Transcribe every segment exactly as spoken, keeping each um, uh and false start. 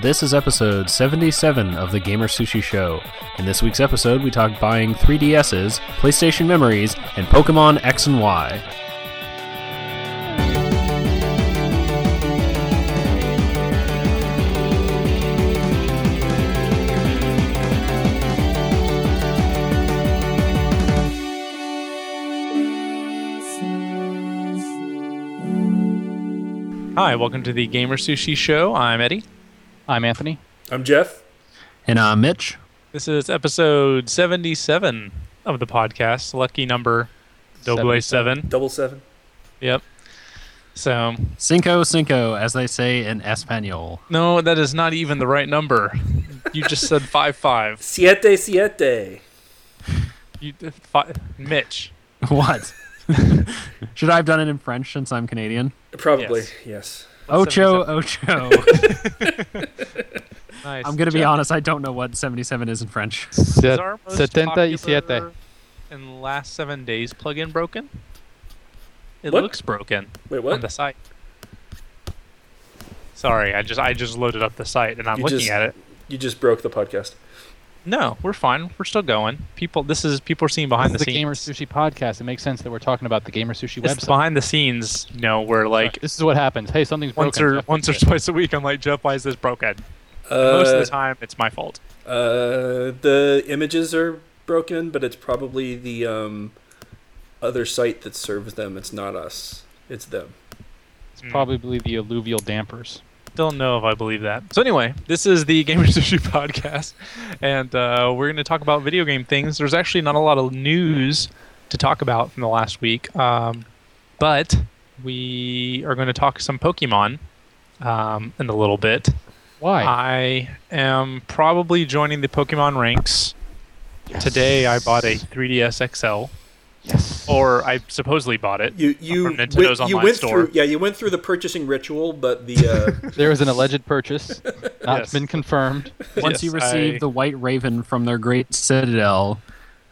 This is episode seventy-seven of the Gamer Sushi Show. In this week's episode, we talk buying three D S's, PlayStation memories, and Pokemon X and Y. Hi, welcome to the Gamer Sushi Show. I'm Eddie. I'm Anthony. I'm Jeff. And I'm Mitch. This is episode seventy-seven of the podcast. Lucky number, double A seven. Double seven. Yep. So Cinco, Cinco, as they say in Espanol. No, that is not even the right number. You just said five, five. Siete, siete. You, five, Mitch. What? Should I have done it in French since I'm Canadian? Probably, yes. yes. Ocho, ocho. Nice. I'm going to be honest, I don't know what seventy-seven is in French. Is our most seventy-seven. In the last seven days plugin broken? It what? Looks broken. Wait, what? On the site. Sorry, I just I just loaded up the site and I'm you looking just, at it. You just broke the podcast. No, we're fine. We're still going. People, this is people are seeing behind this the, the scenes. The Gamer Sushi podcast. It makes sense that we're talking about the Gamer Sushi website. It's behind the scenes, you know, where like this is what happens. Hey, something's once broken. Or, once or it. twice a week, I'm like, Jeff, why is this broken? Uh, most of the time, it's my fault. Uh, the images are broken, but it's probably the um, other site that serves them. It's not us. It's them. It's mm. probably the alluvial dampers. Don't know if I believe that. So anyway, this is the Gamer Sushi podcast, and uh, we're going to talk about video game things. There's actually not a lot of news to talk about from the last week, um, but we are going to talk some Pokemon um, in a little bit. Why? I am probably joining the Pokemon ranks. Yes. Today I bought a three D S X L. Yes. Or I supposedly bought it you, you from Nintendo's went, you online went store. Through, yeah, you went through the purchasing ritual, but the uh... there was an alleged purchase, not yes. been confirmed. Once yes, you receive I... the White Raven from their great citadel,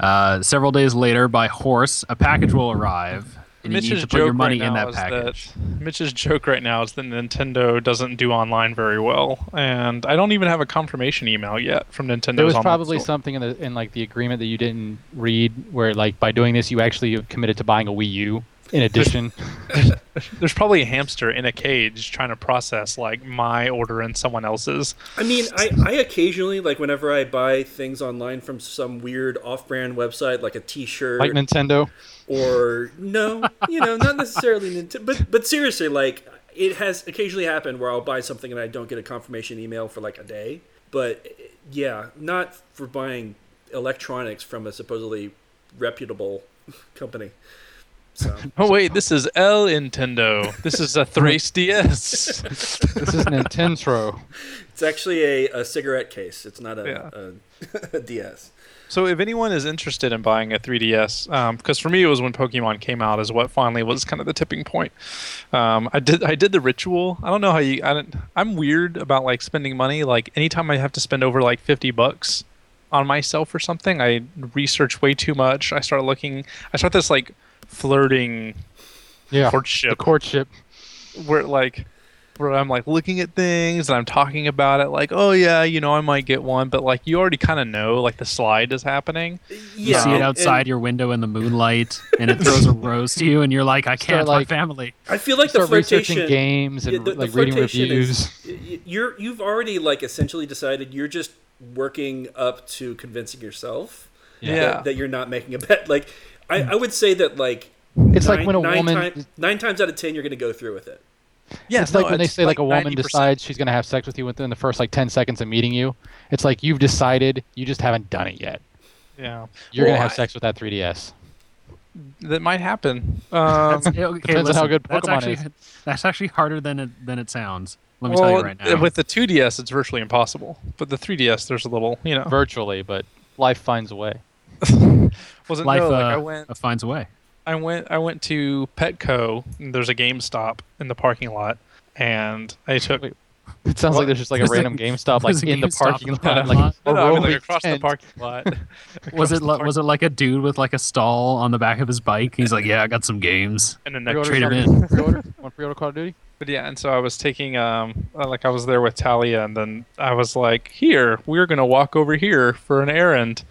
uh, several days later by horse, a package will arrive, and Mitch's you need to put your money right in that package. That, Mitch's joke right now is that Nintendo doesn't do online very well, and I don't even have a confirmation email yet from Nintendo's online store. There was probably something in the in like the agreement that you didn't read, where like by doing this you actually committed to buying a Wii U in addition. There's, there's probably a hamster in a cage trying to process like my order and someone else's. I mean, I, I occasionally, like whenever I buy things online from some weird off-brand website, like a T-shirt, like Nintendo. Or no, you know, not necessarily Nintendo, but but seriously, like it has occasionally happened where I'll buy something and I don't get a confirmation email for like a day. But yeah, not for buying electronics from a supposedly reputable company. So, oh wait, this is El Nintendo. This is a three D S. This is Nintendo. It's actually a, a cigarette case. It's not a, yeah. a, a D S. So if anyone is interested in buying a three D S, um, because for me it was when Pokemon came out is what finally was kind of the tipping point. Um, I did I did the ritual. I don't know how you. I didn't, I'm weird about like spending money. Like anytime I have to spend over like fifty bucks on myself or something, I research way too much. I start looking. I start this like flirting, yeah, courtship. The courtship, where like. Where I'm like looking at things and I'm talking about it like, oh yeah, you know, I might get one, but like you already kind of know like the slide is happening. You yeah, see it outside and, your window in the moonlight and it throws a rose to you and you're like, I can't, like, my family. I feel like the flirtation games and yeah, the, like the reading reviews. Is, you're you've already like essentially decided you're just working up to convincing yourself yeah. that, that you're not making a bet. Like I, I would say that like it's nine, like when a nine woman time, nine times out of ten you're going to go through with it. Yeah, it's no, like when it's they say like, like a woman ninety percent decides she's going to have sex with you within the first like ten seconds of meeting you. It's like you've decided, you just haven't done it yet. Yeah. You're well, going to have I, sex with that three D S. That might happen. Um, okay, depends listen, on how good Pokemon that's actually, is. That's actually harder than it, than it sounds. Let me well, tell you right now. With the two D S, it's virtually impossible. But the three D S, there's a little, you know. Virtually, but life finds a way. Wasn't life no, like, uh, I went, uh, finds a way. I went I went to Petco, and there's a GameStop in the parking lot, and I took... Wait, It sounds well, like there's just like a random it, GameStop like in the parking lot, like or no, I mean, across the parking lot. was it like, was it like a dude with like a stall on the back of his bike? He's like, yeah, I got some games. And then that trade him in. Pre-order? Want pre-order Call of Duty? But yeah, and so I was taking um like I was there with Talia, and then I was like, here, we're gonna walk over here for an errand,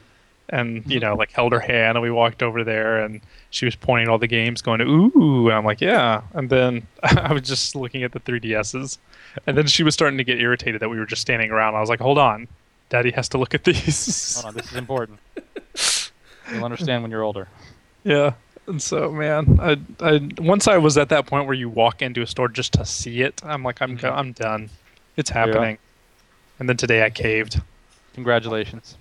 and you know like held her hand and we walked over there and. She was pointing all the games, going, ooh, and I'm like, yeah. And then I was just looking at the three D S's. And then she was starting to get irritated that we were just standing around. I was like, hold on. Daddy has to look at these. Hold on, this is important. You'll understand when you're older. Yeah. And so, man, I, I, once I was at that point where you walk into a store just to see it, I'm like, I'm, mm-hmm. I'm done. It's happening. Yeah. And then today I caved. Congratulations.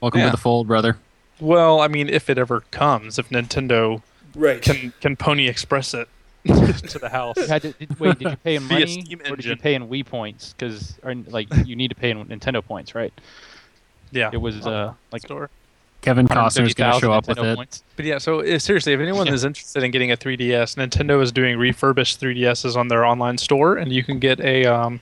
Welcome yeah. to the fold, brother. Well, I mean, if it ever comes, if Nintendo right. can can Pony Express it to the house. Had to, did, wait, did you pay in money or engine. Did you pay in Wii points? Because like you need to pay in Nintendo points, right? Yeah, it was uh, like store. Kevin Costner's going to show up Nintendo with it. Points. But yeah, so uh, seriously, if anyone yeah. is interested in getting a three D S, Nintendo is doing refurbished three D S's on their online store, and you can get a. Um,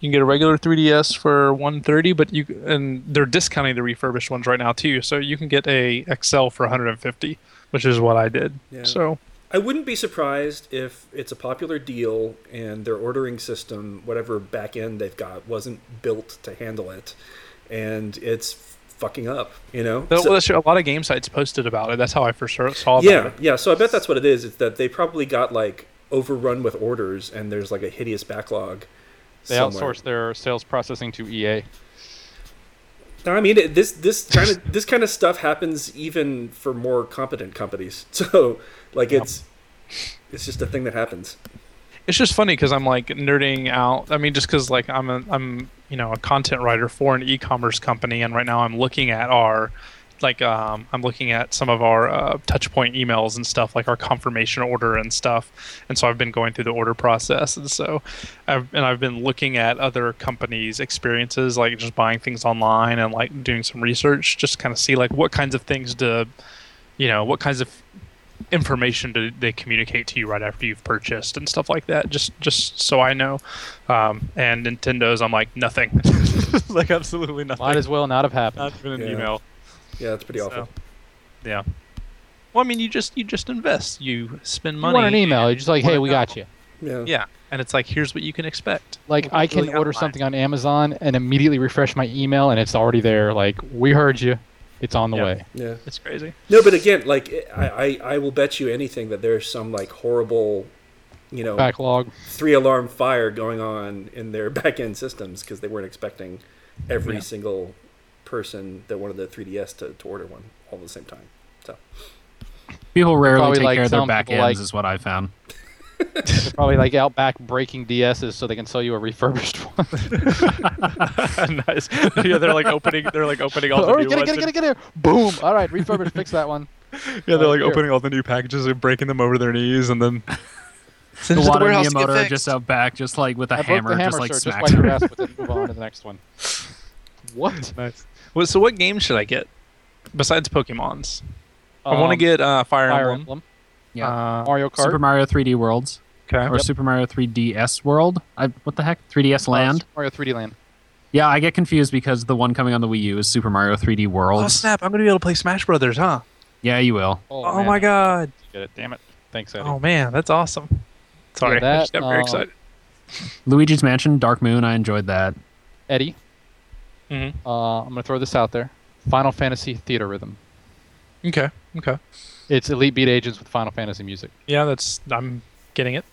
You can get a regular three D S for one hundred thirty dollars, but you and they're discounting the refurbished ones right now too. So you can get a X L for one hundred fifty dollars, which is what I did. Yeah. So I wouldn't be surprised if it's a popular deal and their ordering system, whatever back end they've got, wasn't built to handle it, and it's fucking up. You know, so, well, that's true. A lot of game sites posted about it. That's how I first saw about yeah, it. Yeah, yeah. So I bet that's what it is. It's that they probably got like overrun with orders, and there's like a hideous backlog. They somewhere. Outsource their sales processing to E A. I mean, this this kind of this kind of stuff happens even for more competent companies. So, like, yep. it's it's just a thing that happens. It's just funny because I'm like nerding out. I mean, just because like I'm a, I'm you know a content writer for an e-commerce company, and right now I'm looking at our. Like um, I'm looking at some of our uh, touchpoint emails and stuff, like our confirmation order and stuff. And so I've been going through the order process, and so I've and I've been looking at other companies' experiences, like just buying things online and like doing some research, just kind of see like what kinds of things to, you know, what kinds of information do they communicate to you right after you've purchased and stuff like that. Just just so I know. Um, and Nintendo's, I'm like nothing, like absolutely nothing. Might as well not have happened. Not even an yeah. email. Yeah, that's pretty so, awful. Yeah. Well, I mean, you just you just invest. You spend money. You want an email. You're just like, hey, we got you. Yeah. Yeah. And it's like, here's what you can expect. Like, I can really order something on Amazon and immediately refresh my email, and it's already there. Like, we heard you. It's on the yeah. way. Yeah. It's crazy. No, but again, like, I, I, I will bet you anything that there's some, like, horrible, you know, backlog, three-alarm fire going on in their back-end systems because they weren't expecting every yeah. single... person that wanted the three D S to, to order one all at the same time. So people rarely probably take like care of their back ends, like, is what I found. They're probably like out back breaking D S's so they can sell you a refurbished one. Nice. Yeah, they're like opening. They're like opening all the oh, new get it, ones. Get it, get it, get it! Boom! All right, refurbished. Fix that one. Yeah, they're like uh, opening all the new packages and breaking them over their knees, and then. The water Miyamoto just out back, just like with a I hammer, hammer, just like smack your ass with it. Move on to the next one. What? Nice. Well, so what game should I get besides Pokemon's? Um, I want to get uh, Fire, Fire Emblem. Emblem. Yeah. Uh, Mario Kart. Super Mario three D Worlds. Okay. Or yep. Super Mario three D S World. I, what the heck? three D S Land? Mario three D Land. Yeah, I get confused because the one coming on the Wii U is Super Mario three D Worlds. Oh, snap. I'm going to be able to play Smash Brothers, huh? Yeah, you will. Oh, oh my God. Get it. Damn it. Thanks, Eddie. Oh, man. That's awesome. Sorry. Yeah, that, I just got um, very excited. Luigi's Mansion Dark Moon. I enjoyed that. Eddie? Mm-hmm. Uh, I'm going to throw this out there. Final Fantasy Theater Rhythm. Okay, okay. It's Elite Beat Agents with Final Fantasy music. Yeah, that's... I'm getting it.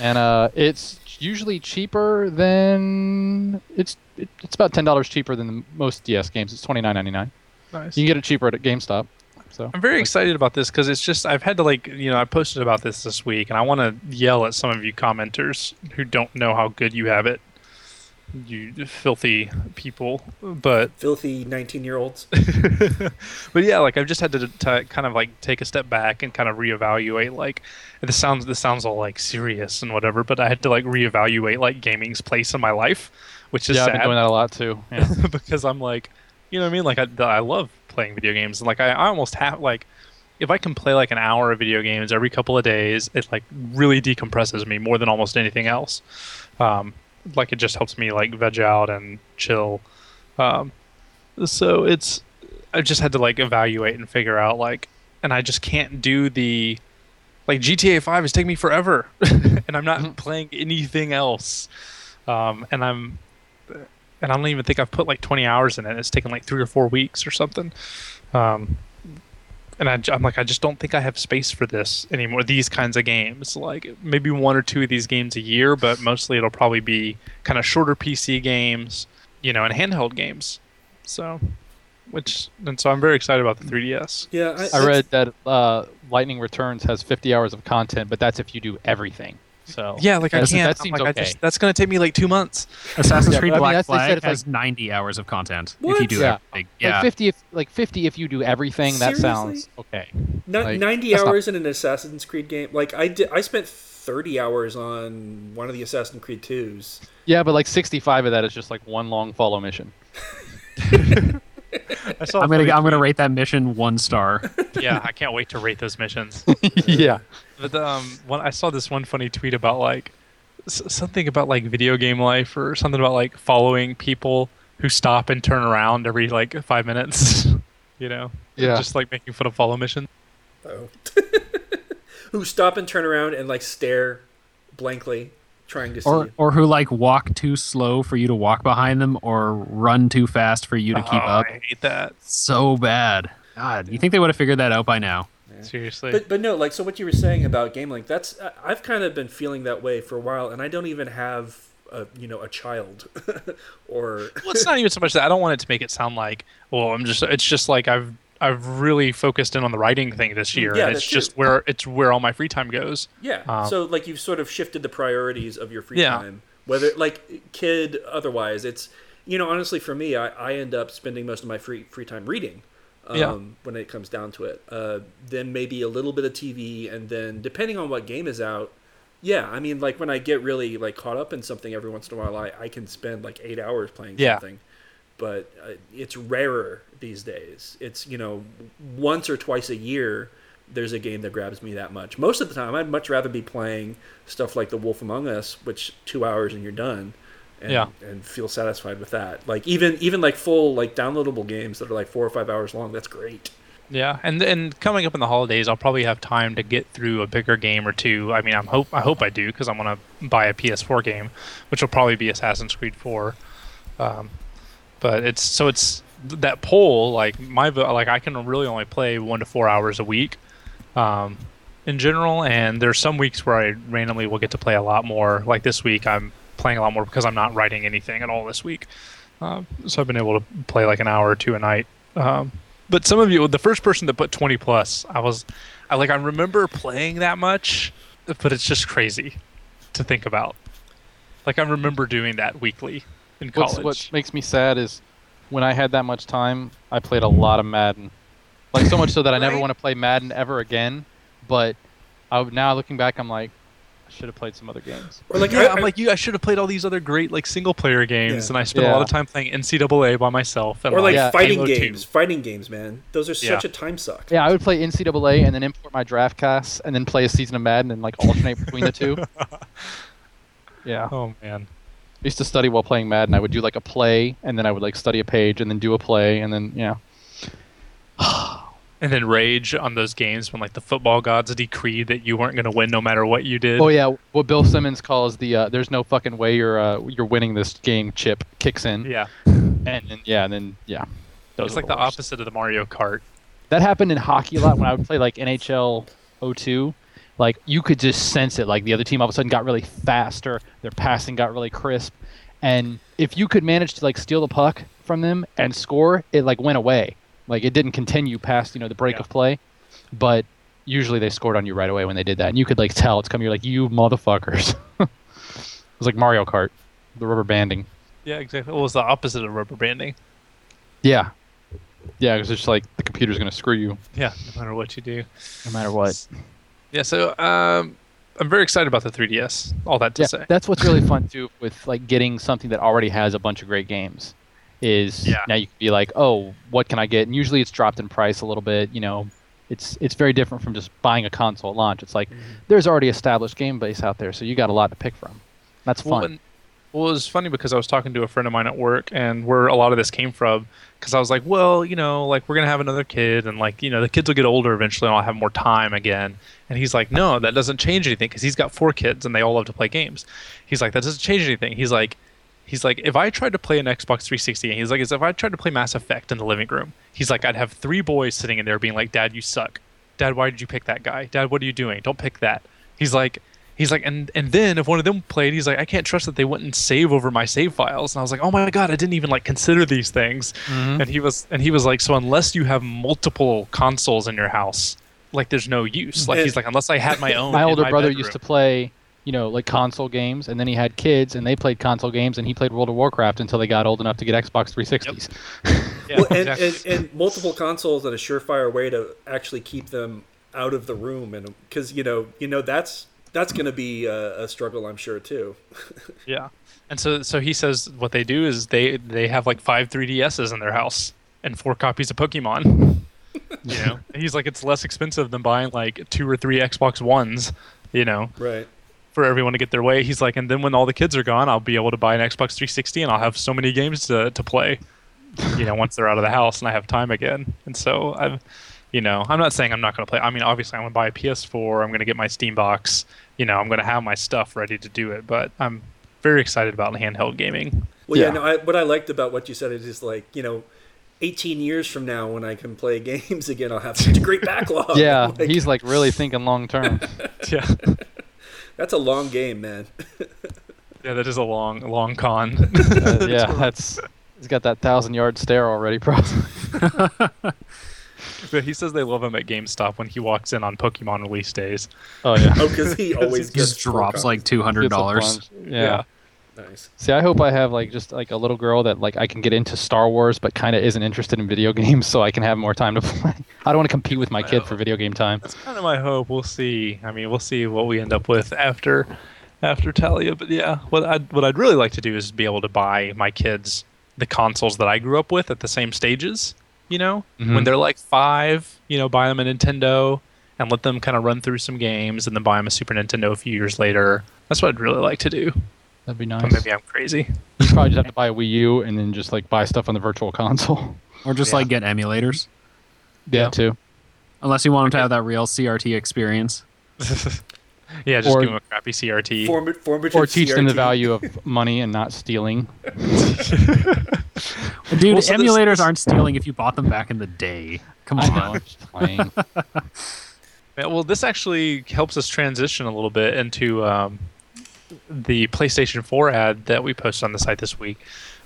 And uh, it's usually cheaper than... It's it, it's about ten dollars cheaper than the most D S games. It's twenty-nine ninety-nine. Nice. You can get it cheaper at GameStop. So I'm very like, excited about this because it's just... I've had to like... You know, I posted about this this week, and I want to yell at some of you commenters who don't know how good you have it. You filthy people, but filthy nineteen-year-olds. But yeah, like I've just had to t- t- kind of like take a step back and kind of reevaluate. Like this sounds, this sounds all like serious and whatever, but I had to like reevaluate like gaming's place in my life, which is yeah, sad. I've been doing that a lot too. Yeah. Because I'm like, you know what I mean? Like I, I love playing video games, and like I, I almost have like if I can play like an hour of video games every couple of days, it like really decompresses me more than almost anything else. Um, like it just helps me like veg out and chill. Um, so it's, I've just had to like evaluate and figure out like, and I just can't do the, like G T A five is taking me forever and I'm not mm-hmm. playing anything else. Um, and I'm, and I don't even think I've put like twenty hours in it. It's taken like three or four weeks or something. Um, and I, I'm like, I just don't think I have space for this anymore. These kinds of games, like maybe one or two of these games a year, but mostly it'll probably be kind of shorter P C games, you know, and handheld games. So, which, and so I'm very excited about the three D S. Yeah. I, I read that uh, Lightning Returns has fifty hours of content, but that's if you do everything. So yeah, like I can't. That seems like, okay. I just, that's going to take me like two months. Assassin's yeah, Creed Black I mean, Flag like, has ninety hours of content what? If you do yeah. everything. Yeah, like fifty. If, like fifty if you do everything. Seriously? That sounds okay. No, like, ninety hours not... in an Assassin's Creed game. Like I did, I spent thirty hours on one of the Assassin's Creed twos. Yeah, but like sixty-five of that is just like one long follow mission. I saw I'm gonna I'm gonna rate that mission one star. Yeah, I can't wait to rate those missions. Yeah, but um, when I saw this one funny tweet about like s- something about like video game life or something about like following people who stop and turn around every like five minutes. You know, yeah, just like making fun of follow missions. Oh, who stop and turn around and like stare blankly. Trying to see or, or who like walk too slow for you to walk behind them, or run too fast for you to oh, keep up. I hate that so bad. God, you think they would have figured that out by now? Yeah. Seriously. But but no, like so what you were saying about GameLink, that's I've kind of been feeling that way for a while, and I don't even have a you know a child, or well, it's not even so much that I don't want it to make it sound like well I'm just it's just like I've I've really focused in on the writing thing this year. Yeah, and it's just true. where it's where all my free time goes. Yeah. Um, so like you've sort of shifted the priorities of your free yeah. time, whether like kid, otherwise it's, you know, honestly for me, I, I end up spending most of my free, free time reading um, yeah. when it comes down to it. Uh, then maybe a little bit of T V, and then depending on what game is out. Yeah. I mean, like when I get really like caught up in something every once in a while, I, I can spend like eight hours playing yeah. something. But uh, it's rarer these days. It's, you know, once or twice a year, there's a game that grabs me that much. Most of the time, I'd much rather be playing stuff like The Wolf Among Us, which two hours and you're done, and, yeah. and feel satisfied with that. Like even even like full like downloadable games that are like four or five hours long. That's great. Yeah, and and coming up in the holidays, I'll probably have time to get through a bigger game or two. I mean, I'm hope I hope I do, because I'm gonna buy a P S four game, which will probably be Assassin's Creed four. Um, But it's so it's that poll like my like I can really only play one to four hours a week, um, in general. And there's some weeks where I randomly will get to play a lot more. Like this week, I'm playing a lot more because I'm not writing anything at all this week. Um, so I've been able to play like an hour or two a night. Um, but some of you, the first person that put twenty plus, I was, I like I remember playing that much, but it's just crazy to think about. Like I remember doing that weekly. In college. What's, what makes me sad is when I had that much time, I played a lot of Madden. Like, so much so that I never right? want to play Madden ever again. But I, now looking back, I'm like, I should have played some other games. Or like, yeah, I, I'm like, you, I should have played all these other great like single-player games, yeah. and I spent yeah. a lot of time playing N C double A by myself. And or like yeah, fighting games. two. Fighting games, man. Those are such yeah. a time suck. Yeah, I would play N C double A and then import my draft class and then play a season of Madden and like alternate between the two. Yeah. Oh, man. I used to study while playing Madden. I would do like a play, and then I would like study a page, and then do a play, and then yeah, and then rage on those games when like the football gods decreed that you weren't going to win no matter what you did. Oh yeah, what Bill Simmons calls the uh, "there's no fucking way you're uh, you're winning this game" chip kicks in. Yeah, and then, yeah, and then yeah, it's like the worst. Opposite of the Mario Kart. That happened in hockey a lot when I would play like N H L oh two. Like, you could just sense it. Like, the other team all of a sudden got really faster. Their passing got really crisp. And if you could manage to, like, steal the puck from them and score, it, like, went away. Like, it didn't continue past, you know, the break yeah. of play. But usually they scored on you right away when they did that. And you could, like, tell. It's coming. You're like, you motherfuckers. It was like Mario Kart, the rubber banding. Yeah, exactly. Well, it was the opposite of rubber banding. Yeah. Yeah, it was just like, the computer's going to screw you. Yeah, no matter what you do. No matter what. Yeah, so um, I'm very excited about the three D S, all that to yeah, say. That's what's really fun, too, with like getting something that already has a bunch of great games. Is yeah. Now you can be like, oh, what can I get? And usually it's dropped in price a little bit, you know, it's it's very different from just buying a console at launch. It's like mm-hmm. there's already established game base out there, so you got a lot to pick from. That's fun. Well, and, well, it was funny because I was talking to a friend of mine at work, and where a lot of this came from, because I was like, well, you know, like we're gonna have another kid, and like you know, the kids will get older eventually, and I'll have more time again. And he's like, no, that doesn't change anything, because he's got four kids, and they all love to play games. He's like, that doesn't change anything. He's like. He's like, if I tried to play an Xbox three sixty, and he's like, if I tried to play Mass Effect in the living room, he's like, I'd have three boys sitting in there being like, Dad, you suck. Dad, why did you pick that guy? Dad, what are you doing? Don't pick that. He's like, he's like, and, and then if one of them played, he's like, I can't trust that they wouldn't save over my save files. And I was like, oh my God, I didn't even like consider these things. Mm-hmm. And he was, and he was like, so unless you have multiple consoles in your house, like there's no use. Like he's like, unless I had my own. My older my brother bedroom. used to play. You know, like console games, and then he had kids, and they played console games, and he played World of Warcraft until they got old enough to get Xbox three sixties. Yep. Yeah, well, and, exactly. and, and multiple consoles are a surefire way to actually keep them out of the room, and because you know, you know that's that's going to be a, a struggle, I'm sure too. Yeah, and so so he says what they do is they they have like five three D S's in their house and four copies of Pokemon. You know, and he's like, it's less expensive than buying like two or three Xbox Ones. You know, right. For everyone to get their way. He's like, and then when all the kids are gone, I'll be able to buy an Xbox three sixty, and I'll have so many games to, to play, you know, once they're out of the house and I have time again. And so I've, you know, I'm not saying I'm not going to play. I mean, obviously I'm going to buy a P S four. I'm going to get my Steam box, you know, I'm going to have my stuff ready to do it, but I'm very excited about handheld gaming. Well, yeah, yeah no, I, what I liked about what you said is just like, you know, eighteen years from now, when I can play games again, I'll have such a great backlog. Yeah. Like, he's like really thinking long term. Yeah. That's a long game, man. Yeah, that is a long, long con. uh, yeah, that's he's got that thousand-yard stare already, probably. But he says they love him at GameStop when he walks in on Pokemon release days. Oh yeah, oh because he always gets just drops like two hundred dollars. Yeah. yeah, nice. See, I hope I have like just like a little girl that like I can get into Star Wars, but kind of isn't interested in video games, so I can have more time to play. I don't want to compete with my kid for video game time. That's kind of my hope. We'll see. I mean, we'll see what we end up with after after Talia. But yeah, what I'd, what I'd really like to do is be able to buy my kids the consoles that I grew up with at the same stages, you know? Mm-hmm. When they're like five, you know, buy them a Nintendo and let them kind of run through some games and then buy them a Super Nintendo a few years later. That's what I'd really like to do. That'd be nice. But maybe I'm crazy. You probably just have to buy a Wii U and then just like buy stuff on the virtual console. Or just yeah. like get emulators. Yeah, yeah, too. Unless you want them to have that real C R T experience. Yeah, just or, give them a crappy C R T. Form, form or teach C R T. Them the value of money and not stealing. Dude, well, so emulators this, this, aren't stealing if you bought them back in the day. Come on. Playing. Yeah, well, this actually helps us transition a little bit into um, the PlayStation four ad that we posted on the site this week.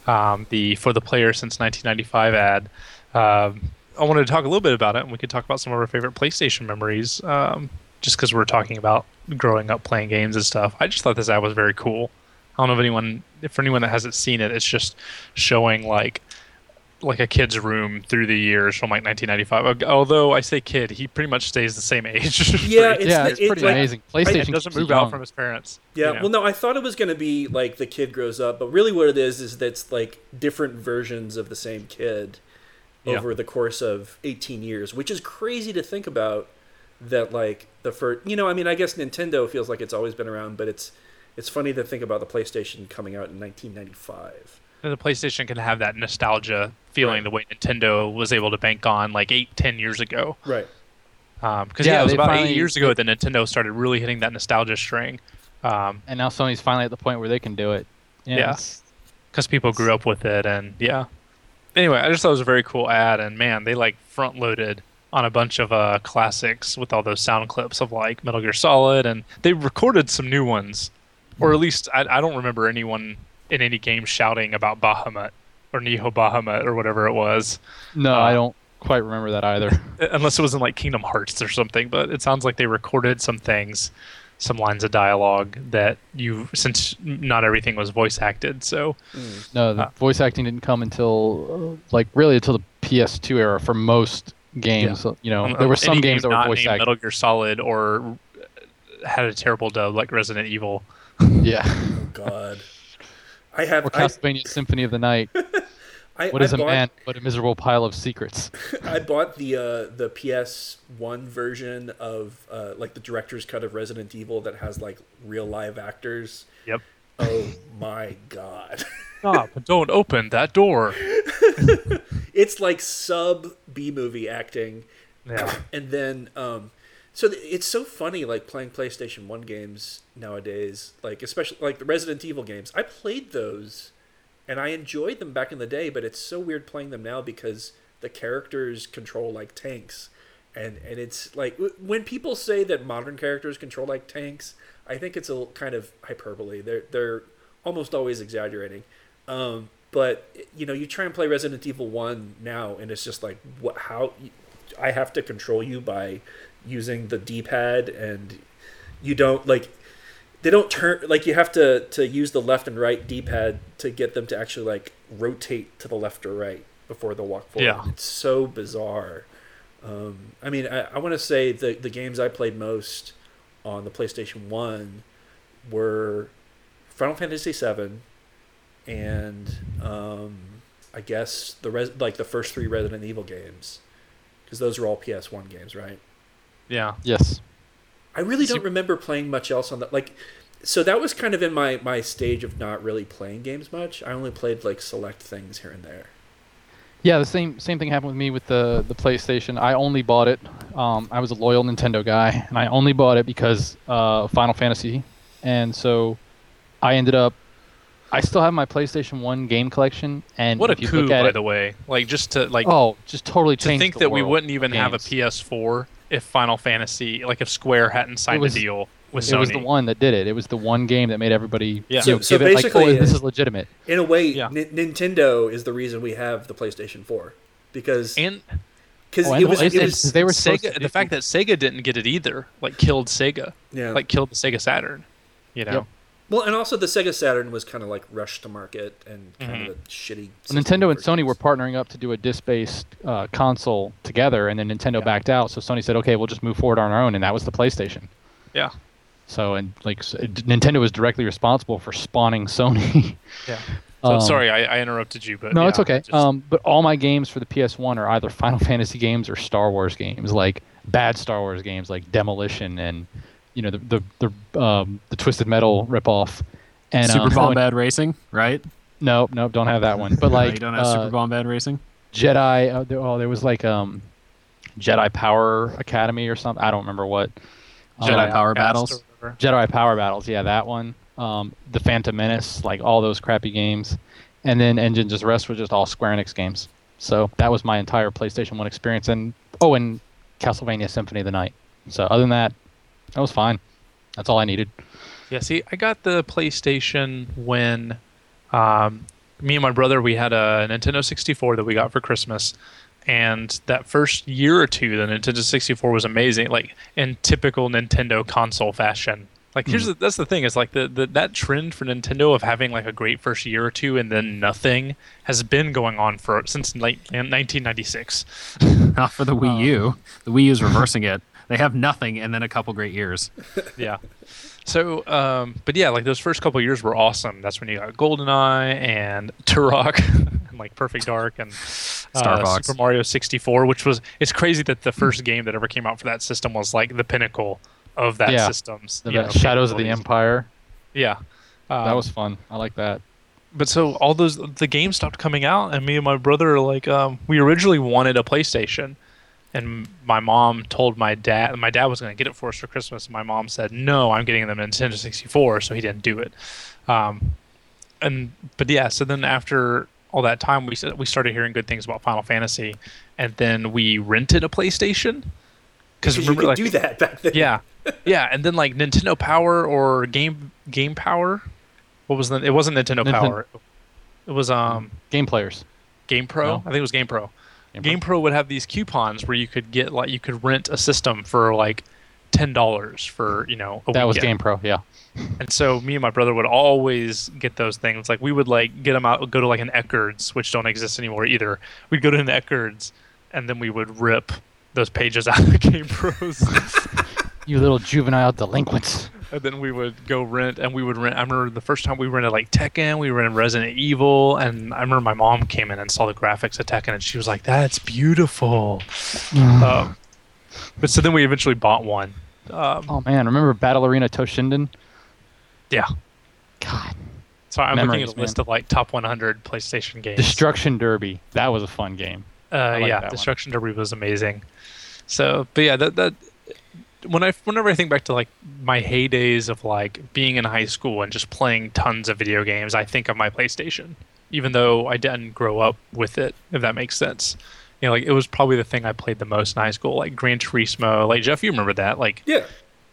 Um, the For the Player Since nineteen ninety-five ad. Um, I wanted to talk a little bit about it, and we could talk about some of our favorite PlayStation memories, um, just because we're talking about growing up playing games and stuff. I just thought this ad was very cool. I don't know if anyone, if for anyone that hasn't seen it, it's just showing like like a kid's room through the years from like nineteen ninety-five. Although I say kid, he pretty much stays the same age. Yeah, it's, yeah, it's, it's pretty like, amazing. PlayStation I, doesn't move young. out from his parents. Yeah, you know? Well, no, I thought it was going to be like the kid grows up, but really what it is is that's like different versions of the same kid. Over yeah. the course of eighteen years, which is crazy to think about. That like the first, you know, I mean, I guess Nintendo feels like it's always been around, but it's it's funny to think about the PlayStation coming out in nineteen ninety-five. And the PlayStation can have that nostalgia feeling, right. The way Nintendo was able to bank on like eight, ten years ago, right? Because um, yeah, yeah, it was about finally, eight years ago that Nintendo started really hitting that nostalgia string. Um, and now Sony's finally at the point where they can do it. Yeah, because yeah. people grew up with it, and yeah. Anyway, I just thought it was a very cool ad, and man, they like front-loaded on a bunch of uh, classics with all those sound clips of like Metal Gear Solid, and they recorded some new ones, or at least I, I don't remember anyone in any game shouting about Bahamut or Nihon Bahamut or whatever it was. No, um, I don't quite remember that either. Unless it was in like Kingdom Hearts or something, but it sounds like they recorded some things, some lines of dialogue that you, since not everything was voice acted, so mm. no the uh, voice acting didn't come until like really until the P S two era for most games. Yeah. You know, um, there were some games game that were voice acted. Metal Gear Solid or had a terrible dub like Resident Evil. Yeah. Oh God. I have or Castlevania I, Symphony of the Night. I, what is I a bought, man but a miserable pile of secrets? I bought the uh, the P S one version of uh, like the director's cut of Resident Evil that has like real live actors. Yep. Oh my god. Stop, don't open that door. It's like sub B-movie acting. Yeah. And then um, so th- it's so funny like playing PlayStation one games nowadays, like especially like the Resident Evil games. I played those and I enjoyed them back in the day, but it's so weird playing them now because the characters control like tanks. And and it's like w- when people say that modern characters control like tanks, I think it's a kind of hyperbole. They're they're almost always exaggerating. Um, but you know, you try and play Resident Evil one now and it's just like what how I have to control you by using the D-pad, and you don't like they don't turn like you have to, to use the left and right D-pad to get them to actually like rotate to the left or right before they'll walk forward. Yeah. It's so bizarre. Um, I mean, I, I want to say the, the games I played most on the PlayStation one were Final Fantasy seven and um, I guess the res- like the first three Resident Evil games, because those were all P S one games, right? Yeah. Yes. I really don't remember playing much else on that. Like, so that was kind of in my, my stage of not really playing games much. I only played like select things here and there. Yeah, the same same thing happened with me with the, the PlayStation. I only bought it. Um, I was a loyal Nintendo guy, and I only bought it because uh, Final Fantasy. And so I ended up... I still have my PlayStation one game collection. And what a coup, by it, the way. Like, just to... like oh, just totally change the world. To think that we wouldn't even have a P S four if Final Fantasy... Like, if Square hadn't signed was, a deal with Sony. It was the one that did it. It was the one game that made everybody... Yeah. So, you know, so give it basically... Like, oh, this is legitimate. In a way, yeah. N- Nintendo is the reason we have the PlayStation four. Because... And... Because oh, it was, it was they were Sega, the fact that Sega didn't get it either, like killed Sega, yeah, like killed the Sega Saturn, you know. Yep. Well, and also the Sega Saturn was kind of like rushed to market and kind mm-hmm. of a shitty. Nintendo and Sony were partnering up to do a disc-based uh, console together, and then Nintendo yeah. backed out. So Sony said, "Okay, we'll just move forward on our own," and that was the PlayStation. Yeah. So and like so, Nintendo was directly responsible for spawning Sony. Yeah. So, um, sorry, I, I interrupted you, but no, yeah, it's okay. Just... Um, but all my games for the P S one are either Final Fantasy games or Star Wars games, like bad Star Wars games, like Demolition and you know the the the, um, the Twisted Metal ripoff. And Super um, Bombad Racing, right? No, no, don't have that one. But like, no, you don't have uh, Super Bombad Racing. Jedi. Uh, there, oh, there was like um, Jedi Power Academy or something. I don't remember what. Jedi um, Power Battles. Jedi Power Battles. Yeah, that one. Um, the Phantom Menace, like all those crappy games, and then Engine Just Rest was just all Square Enix games. So that was my entire PlayStation one experience, and oh, and Castlevania Symphony of the Night. So other than that, that was fine. That's all I needed. Yeah, see, I got the PlayStation when um, me and my brother, we had a Nintendo sixty-four that we got for Christmas, and that first year or two, the Nintendo sixty-four was amazing, like in typical Nintendo console fashion. Like here's the, that's the thing is like the, the that trend for Nintendo of having like a great first year or two and then nothing has been going on for since like nineteen ninety-six. Not for the Wii um, U. The Wii U is reversing it. They have nothing and then a couple great years. Yeah. So, um, but yeah, like those first couple years were awesome. That's when you got GoldenEye and Turok and like Perfect Dark and uh, Super Mario sixty-four, which was it's crazy that the first game that ever came out for that system was like the pinnacle of that yeah. system's the, you know, Shadows of the Empire. Yeah. Um, that was fun. I like that. But so all those the games stopped coming out, and me and my brother like um, we originally wanted a PlayStation, and my mom told my dad my dad was going to get it for us for Christmas, and my mom said no, I'm getting them Nintendo sixty-four, so he didn't do it. Um, and but yeah, so then after all that time we we started hearing good things about Final Fantasy, and then we rented a PlayStation. Because you could like, do that back then. Yeah, yeah, and then like Nintendo Power or Game Game Power, what was the? It wasn't Nintendo, Nintendo Power. It was um Game Players, Game Pro. No. I think it was Game Pro. Game, Game Pro. Pro would have these coupons where you could get like you could rent a system for like ten dollars for you know a that weekend. Was Game Pro, yeah. And so me and my brother would always get those things. Like we would like get them out, go to like an Eckerd's, which don't exist anymore either. We'd go to an Eckerd's, and then we would rip those pages out of Game Pros. You little juvenile delinquents. And then we would go rent, and we would rent. I remember the first time we rented like Tekken, we rented Resident Evil, and I remember my mom came in and saw the graphics of Tekken, and she was like, "That's beautiful." um, but so then we eventually bought one. Um, oh man, remember Battle Arena Toshinden? Yeah. God. So I'm Memories, looking at a list man. of like top one hundred PlayStation games. Destruction Derby, that was a fun game. Uh, yeah, Destruction one. Derby was amazing. So, but yeah, that that. When I, whenever I think back to like my heydays of like being in high school and just playing tons of video games, I think of my PlayStation, even though I didn't grow up with it, if that makes sense. You know, like it was probably the thing I played the most in high school, like Gran Turismo. Like Jeff, you remember that? Like, yeah,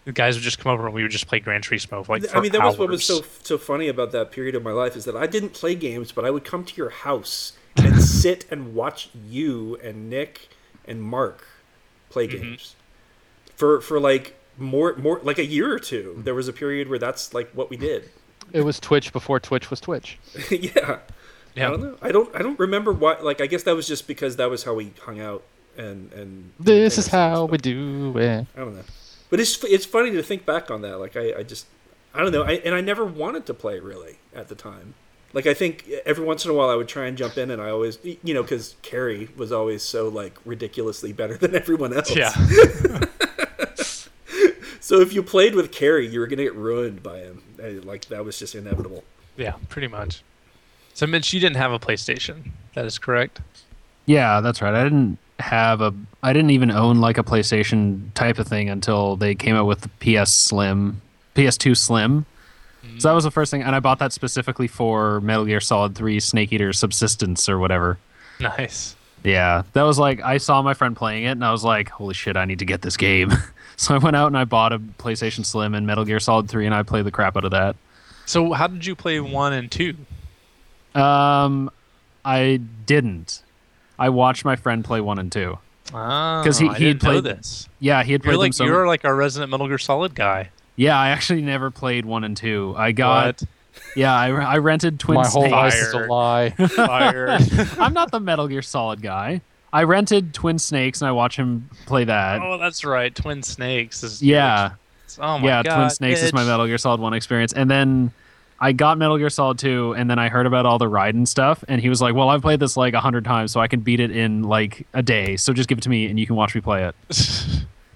the guys would just come over and we would just play Gran Turismo. Like, for I mean, that hours. was what was so so funny about that period of my life is that I didn't play games, but I would come to your house and sit and watch you and Nick and Mark play mm-hmm. games. For for like more more like a year or two, there was a period where that's like what we did. It was Twitch before Twitch was Twitch. yeah. yeah, I don't know. I don't I don't remember why. Like I guess that was just because that was how we hung out and and. This and is how we do it. I don't know, but it's it's funny to think back on that. Like I, I just I don't know. I and I never wanted to play really at the time. Like I think every once in a while I would try and jump in, and I always, you know, because Carrie was always so like ridiculously better than everyone else. Yeah. So if you played with Carrie, you were going to get ruined by him. Like, that was just inevitable. Yeah, pretty much. So, Mitch, you didn't have a PlayStation. That is correct? Yeah, that's right. I didn't have a... I didn't even own, like, a PlayStation type of thing until they came out with the P S Slim. P S two Slim. Mm-hmm. So that was the first thing. And I bought that specifically for Metal Gear Solid three Snake Eater Subsistence or whatever. Nice. Yeah, that was like... I saw my friend playing it, and I was like, holy shit, I need to get this game. So I went out and I bought a PlayStation Slim and Metal Gear Solid three, and I played the crap out of that. So how did you play one and two? Um, I didn't. I watched my friend play one and two. Ah, because he he had played this. Yeah, he had played. You're like, them so you're like our resident Metal Gear Solid guy. Yeah, I actually never played one and two. I got. What? Yeah, I I rented Twin Snakes. My whole life is a lie. Fire. I'm not the Metal Gear Solid guy. I rented Twin Snakes, and I watched him play that. Oh, that's right. Twin Snakes is... Yeah. Oh, my yeah, God. Yeah, Twin Snakes bitch. is my Metal Gear Solid one experience. And then I got Metal Gear Solid two, and then I heard about all the Raiden stuff, and he was like, well, I've played this like a hundred times, so I can beat it in like a day, so just give it to me, and you can watch me play it.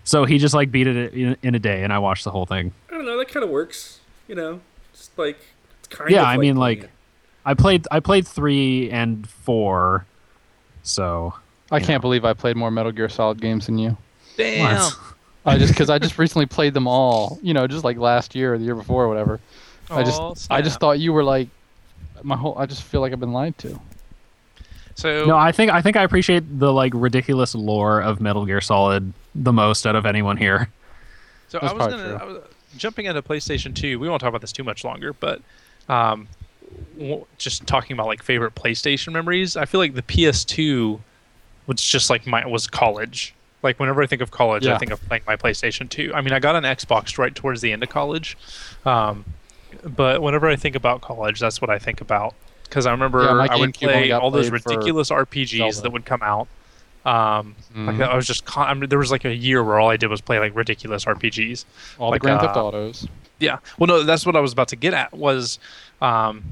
So he just like beat it in, in a day, and I watched the whole thing. I don't know. That kind of works. You know? Just like... It's kind yeah, of I like mean, like... It. I played I played three and four, so... I can't believe I played more Metal Gear Solid games than you. Damn. I just because I just recently played them all, you know, just like last year or the year before or whatever. Oh, I just snap. I just thought you were like my whole. I just feel like I've been lied to. So no, I think I think I appreciate the like ridiculous lore of Metal Gear Solid the most out of anyone here. So That's I was gonna I was, jumping into PlayStation two. We won't talk about this too much longer, but. Um, just talking about like favorite PlayStation memories. I feel like the P S two. Which just like my was college. Like whenever I think of college, yeah. I think of playing my PlayStation two. I mean, I got an Xbox right towards the end of college, um, but whenever I think about college, that's what I think about. Because I remember yeah, I would play all those ridiculous R P Gs Zelda. that would come out. Um, mm-hmm. Like I was just con- I mean, there was like a year where all I did was play like ridiculous R P Gs. All like, the Grand uh, Theft Autos. Yeah. Well, no, that's what I was about to get at was. Um,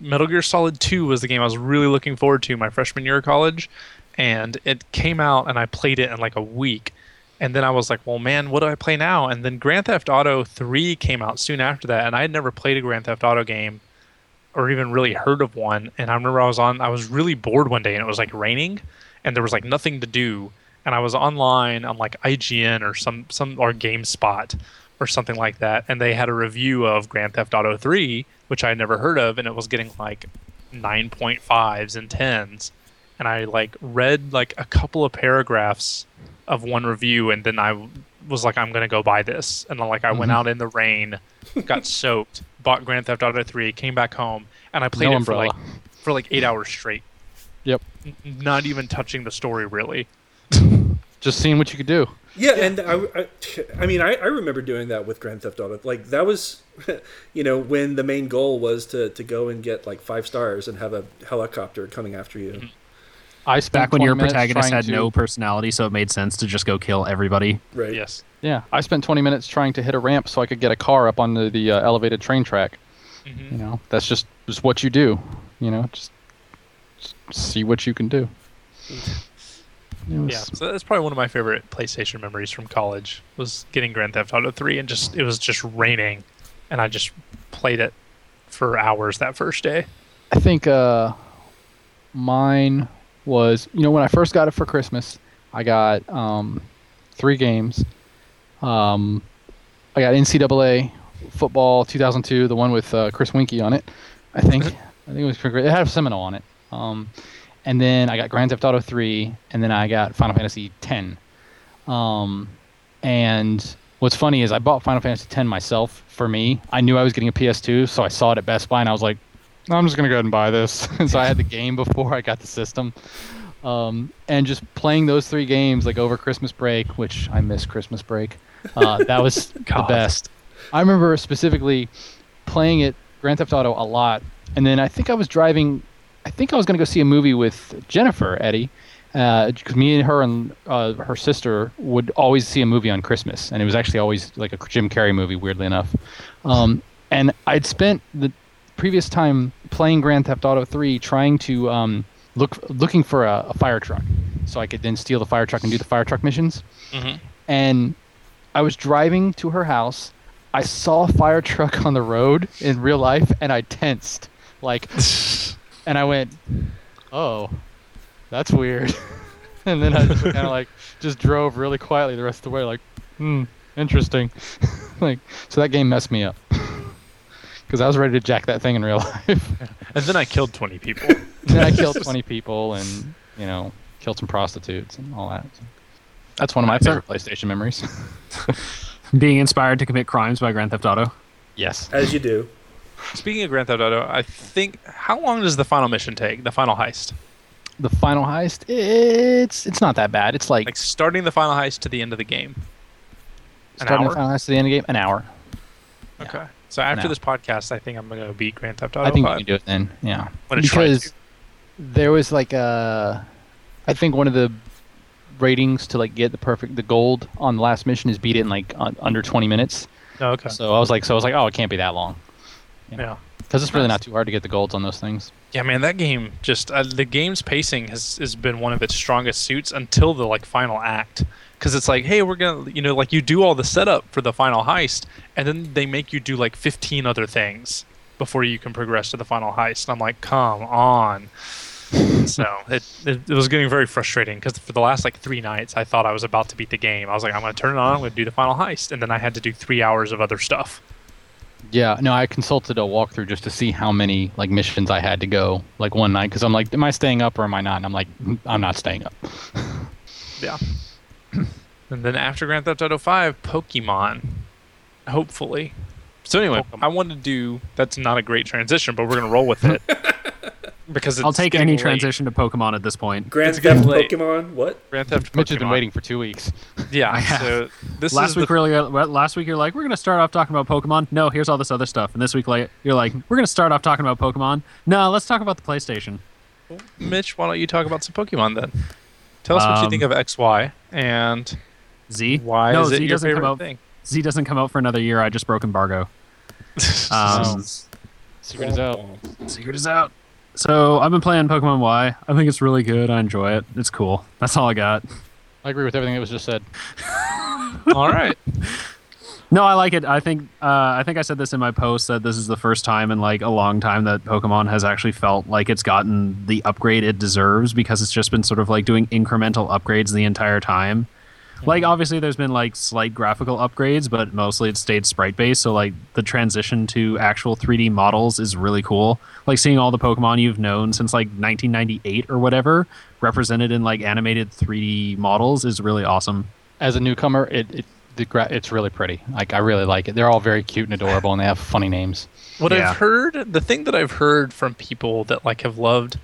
Metal Gear Solid two was the game I was really looking forward to my freshman year of college, and it came out and I played it in like a week, and then I was like, well man, what do I play now? And then Grand Theft Auto three came out soon after that, and I had never played a Grand Theft Auto game or even really heard of one, and I remember I was on I was really bored one day, and it was like raining and there was like nothing to do, and I was online on like I G N or some some or GameSpot or something like that, and they had a review of Grand Theft Auto three, which I had never heard of, and it was getting like nine point fives and tens, and I like read like a couple of paragraphs of one review, and then I was like, I'm gonna go buy this, and like I mm-hmm. went out in the rain, got soaked, bought Grand Theft Auto three, came back home, and I played no it for umbrella. like for like eight hours straight. Yep. N- not even touching the story really. Just seeing what you could do. Yeah, yeah. and I, I, I mean, I, I remember doing that with Grand Theft Auto. Like, that was, you know, when the main goal was to, to go and get, like, five stars and have a helicopter coming after you. I spent back when your protagonist had to... no personality, so it made sense to just go kill everybody. Right. Yes. Yeah, I spent twenty minutes trying to hit a ramp so I could get a car up on the, the uh, elevated train track. Mm-hmm. You know, that's just, just what you do. You know, just, just see what you can do. Was, yeah, so that's probably one of my favorite PlayStation memories from college was getting Grand Theft Auto three, and just it was just raining, and I just played it for hours that first day. I think uh, mine was, you know, when I first got it for Christmas, I got um, three games. Um, I got N C double A Football two thousand two, the one with uh, Chris Winkie on it, I think. I think it was pretty great. It had a Seminole on it. Um, and then I got Grand Theft Auto three, and then I got Final Fantasy X. Um, and what's funny is I bought Final Fantasy X myself for me. I knew I was getting a P S two, so I saw it at Best Buy, and I was like, I'm just going to go ahead and buy this. And so I had the game before I got the system. Um, and just playing those three games like over Christmas break, which I miss Christmas break, uh, that was the best. I remember specifically playing it, Grand Theft Auto, a lot. And then I think I was driving, I think I was going to go see a movie with Jennifer, Eddie, because uh, me and her and uh, her sister would always see a movie on Christmas. And it was actually always like a Jim Carrey movie, weirdly enough. Um, and I'd spent the previous time playing Grand Theft Auto three trying to um, look looking for a, a fire truck so I could then steal the fire truck and do the fire truck missions. Mm-hmm. And I was driving to her house. I saw a fire truck on the road in real life, and I tensed. Like, and I went, oh, that's weird. And then I just kind of like just drove really quietly the rest of the way, like, hmm, interesting. Like, so that game messed me up. Because I was ready to jack that thing in real life. And then I killed twenty people. Then I killed twenty people and, you know, killed some prostitutes and all that. So that's one of my favorite PlayStation memories. Being inspired to commit crimes by Grand Theft Auto. Yes. As you do. Speaking of Grand Theft Auto, I think... How long does the final mission take? The final heist? The final heist? It's it's not that bad. It's like... Like starting the final heist to the end of the game. An starting hour? the final heist to the end of the game? An hour. Okay. Yeah. So after no. this podcast, I think I'm going to beat Grand Theft Auto I think five. You can do it then, yeah. Because there was like a... I think one of the ratings to like get the perfect... The gold on the last mission is beat it in like under twenty minutes. Oh, okay. So I was like, so I was like, oh, it can't be that long. You know? Yeah. Because it's really not too hard to get the golds on those things. Yeah, man, that game just... Uh, the game's pacing has, has been one of its strongest suits until the like final act. Because it's like, hey, we're going to, you know, like you do all the setup for the final heist, and then they make you do like fifteen other things before you can progress to the final heist. And I'm like, come on. So it, it it was getting very frustrating because for the last like three nights, I thought I was about to beat the game. I was like, I'm going to turn it on, I'm going to do the final heist. And then I had to do three hours of other stuff. Yeah, no, I consulted a walkthrough just to see how many like missions I had to go like one night because I'm like, am I staying up or am I not? And I'm like, I'm not staying up. Yeah. And then after Grand Theft Auto five, Pokemon, hopefully. So anyway, Pokemon. I want to do... That's not a great transition, but we're going to roll with it. Because it's I'll take any late. transition to Pokemon at this point. Grand Theft Pokemon, what? Grand Theft Pokemon. Mitch has been waiting for two weeks. Yeah. So this last is week the... really, last week you're like, we're going to start off talking about Pokemon. No, here's all this other stuff. And this week you're like, we're going to start off talking about Pokemon. No, let's talk about the PlayStation. Well, Mitch, why don't you talk about some Pokemon then? Tell us what um, you think of X Y and Z. Why no, is it Z your favorite out, thing? Z doesn't come out for another year. I just broke embargo. Um, Secret is out. Secret is out. So I've been playing Pokemon Y. I think it's really good. I enjoy it. It's cool. That's all I got. I agree with everything that was just said. All right. No, I like it. I think uh, I think I said this in my post that this is the first time in like a long time that Pokemon has actually felt like it's gotten the upgrade it deserves because it's just been sort of like doing incremental upgrades the entire time. Mm-hmm. Like obviously there's been like slight graphical upgrades, but mostly it's stayed sprite based. So like the transition to actual three D models is really cool. Like seeing all the Pokemon you've known since like nineteen ninety-eight or whatever represented in like animated three D models is really awesome. As a newcomer, it. it The gra- it's really pretty. Like I really like it. They're all very cute and adorable, and they have funny names. What yeah. I've heard, the thing that I've heard from people that like have loved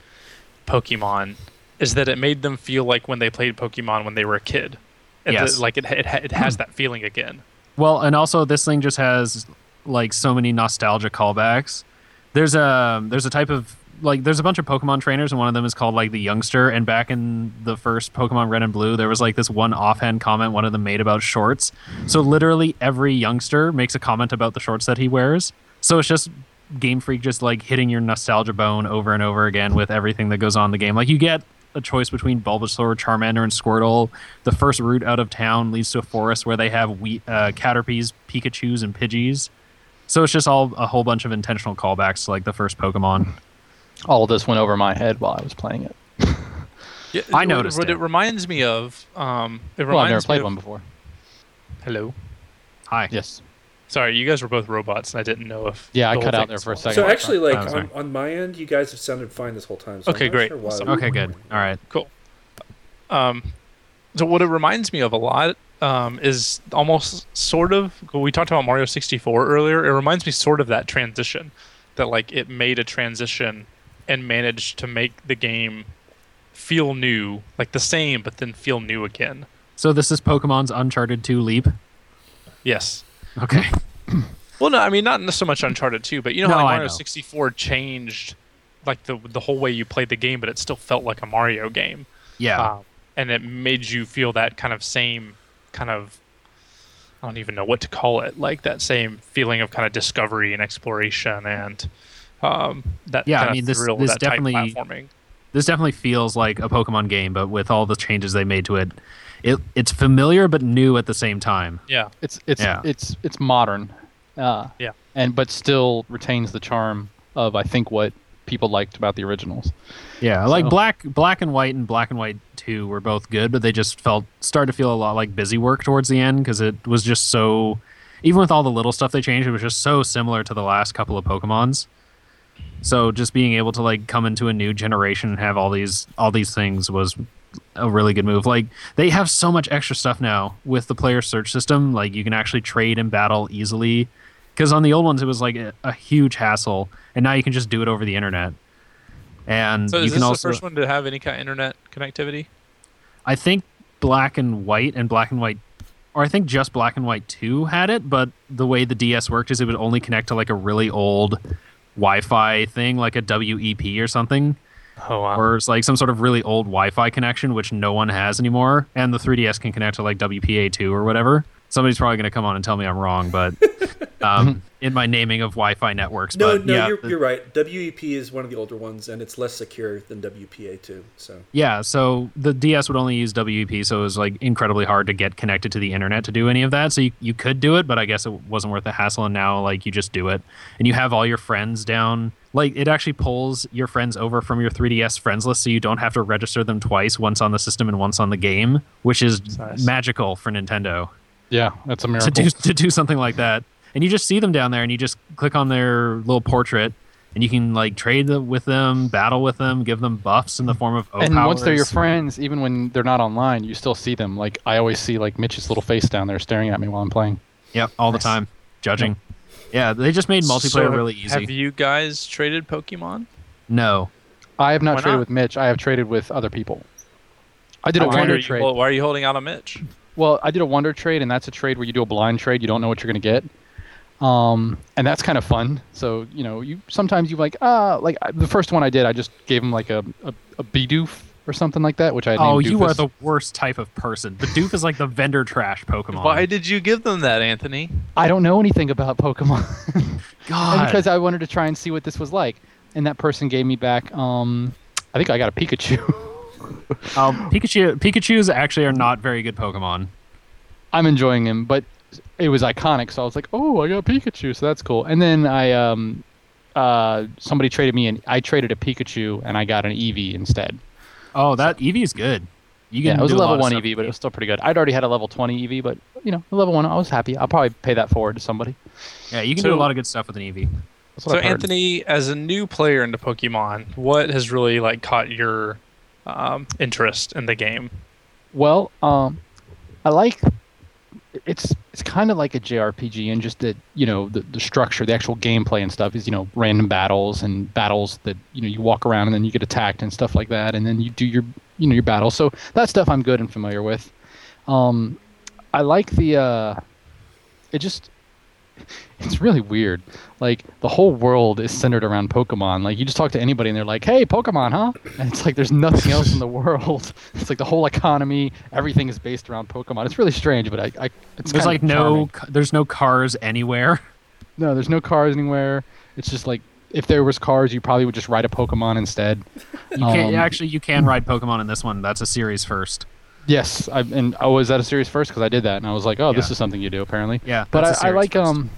Pokemon, is that it made them feel like when they played Pokemon when they were a kid. It, yes. Like it, it, it has that feeling again. Well, and also this thing just has like so many nostalgia callbacks. There's a there's a type of like there's a bunch of Pokemon trainers, and one of them is called like the Youngster. And back in the first Pokemon Red and Blue, there was like this one offhand comment one of them made about shorts. So literally every Youngster makes a comment about the shorts that he wears. So it's just Game Freak just like hitting your nostalgia bone over and over again with everything that goes on in the game. Like you get a choice between Bulbasaur, Charmander, and Squirtle. The first route out of town leads to a forest where they have wheat, uh, Caterpies, Pikachus, and Pidgeys. So it's just all a whole bunch of intentional callbacks to like the first Pokemon. All of this went over my head while I was playing it. yeah, I noticed what it. What it reminds me of... Um, it reminds well, I've never played of... one before. Hello. Hi. Yes. Sorry, you guys were both robots, and I didn't know if... Yeah, I cut out there for a second. So actually, like, oh, on, on my end, you guys have sounded fine this whole time. So okay, great. Sure so, okay, good. All right. Cool. Um, so what it reminds me of a lot um, is almost sort of... We talked about Mario sixty-four earlier. It reminds me sort of that transition, that, like, it made a transition and managed to make the game feel new, like the same, but then feel new again. So this is Pokemon's Uncharted two leap? Yes. Okay. Well, no, I mean, not so much Uncharted two, but you know no, how like Mario sixty-four changed like the the whole way you played the game, but it still felt like a Mario game. Yeah. Uh, and it made you feel that kind of same kind of, I don't even know what to call it, like that same feeling of kind of discovery and exploration and um, that yeah, kind I mean, of this, thrill, this that definitely, type platforming. This definitely feels like a Pokemon game, but with all the changes they made to it. It it's familiar but new at the same time. Yeah, it's it's yeah. it's it's modern. Uh, yeah, and but still retains the charm of I think what people liked about the originals. Yeah, so. like Black Black and White and Black and White two were both good, but they just felt started to feel a lot like busy work towards the end because it was just so. Even with all the little stuff they changed, it was just so similar to the last couple of Pokemons. So just being able to like come into a new generation and have all these all these things was. A really good move. Like they have so much extra stuff now with the player search system. Like you can actually trade and battle easily, because on the old ones it was like a, a huge hassle, and now you can just do it over the internet. And so is you can this also, the first one to have any kind of internet connectivity? I think Black and White and Black and White, or I think just Black and White two had it. But the way the D S worked is it would only connect to like a really old Wi-Fi thing, like a W E P or something. Oh, wow. Or it's like some sort of really old Wi-Fi connection, which no one has anymore. And the three D S can connect to like W P A two or whatever. Somebody's probably going to come on and tell me I'm wrong, but um, in my naming of Wi-Fi networks. No, but, no, yeah, you're, the, you're right. W E P is one of the older ones, and it's less secure than W P A two. So yeah, so the D S would only use W E P, so it was like incredibly hard to get connected to the internet to do any of that. So you, you could do it, but I guess it wasn't worth the hassle. And now like you just do it, and you have all your friends down. Like, it actually pulls your friends over from your three D S friends list, so you don't have to register them twice, once on the system and once on the game, which is nice. Magical for Nintendo. Yeah, that's a miracle. To do, to do something like that. And you just see them down there, and you just click on their little portrait, and you can, like, trade with them, battle with them, give them buffs in the form of O-powers. And once they're your friends, even when they're not online, you still see them. Like, I always see, like, Mitch's little face down there staring at me while I'm playing. Yep, all nice. The time. Judging. Yep. Yeah, they just made multiplayer so really easy. Have you guys traded Pokemon? No. I have not why traded not? with Mitch. I have traded with other people. I did a wonder, wonder trade. Well, why are you holding out on Mitch? Well, I did a wonder trade, and that's a trade where you do a blind trade. You don't know what you're going to get. Um, and that's kind of fun. So, you know, you sometimes you like, ah, uh, like I, the first one I did, I just gave him like a, a, a Bidoof or something like that, which I had Oh, you are the worst type of person. Bidoof is like the vendor trash Pokemon. Why did you give them that, Anthony? I don't know anything about Pokemon. God. And because I wanted to try and see what this was like. And that person gave me back, um, I think I got a Pikachu. um, Pikachu. Pikachus actually are not very good Pokemon. I'm enjoying him, but it was iconic, so I was like, oh, I got a Pikachu, so that's cool. And then I, um, uh, somebody traded me, and I traded a Pikachu, and I got an Eevee instead. Oh, that Eevee is good. You can yeah, it was a level one Eevee, but it was still pretty good. I'd already had a level twenty Eevee, but, you know, a level one, I was happy. I'll probably pay that forward to somebody. Yeah, you can so, do a lot of good stuff with an Eevee. So, Anthony, as a new player into Pokemon, what has really, like, caught your um, interest in the game? Well, um, I like... It's it's kind of like a J R P G in just that, you know, the, the structure, the actual gameplay and stuff is, you know, random battles and battles that, you know, you walk around and then you get attacked and stuff like that. And then you do your, you know, your battle. So that stuff I'm good and familiar with. Um, I like the, uh, it just, it's really weird. Like, the whole world is centered around Pokemon. Like, you just talk to anybody and they're like, hey, Pokemon, huh? And it's like there's nothing else in the world. It's like the whole economy, everything is based around Pokemon. It's really strange, but I, I it's there's like no charming. There's no cars anywhere. No, there's no cars anywhere. It's just like, if there was cars, you probably would just ride a Pokemon instead. You um, can actually you can ride Pokemon in this one. That's a series first. Yes, I, and I was at a series first because I did that, and I was like, "Oh, yeah. This is something you do apparently." Yeah, but I, I like first. um,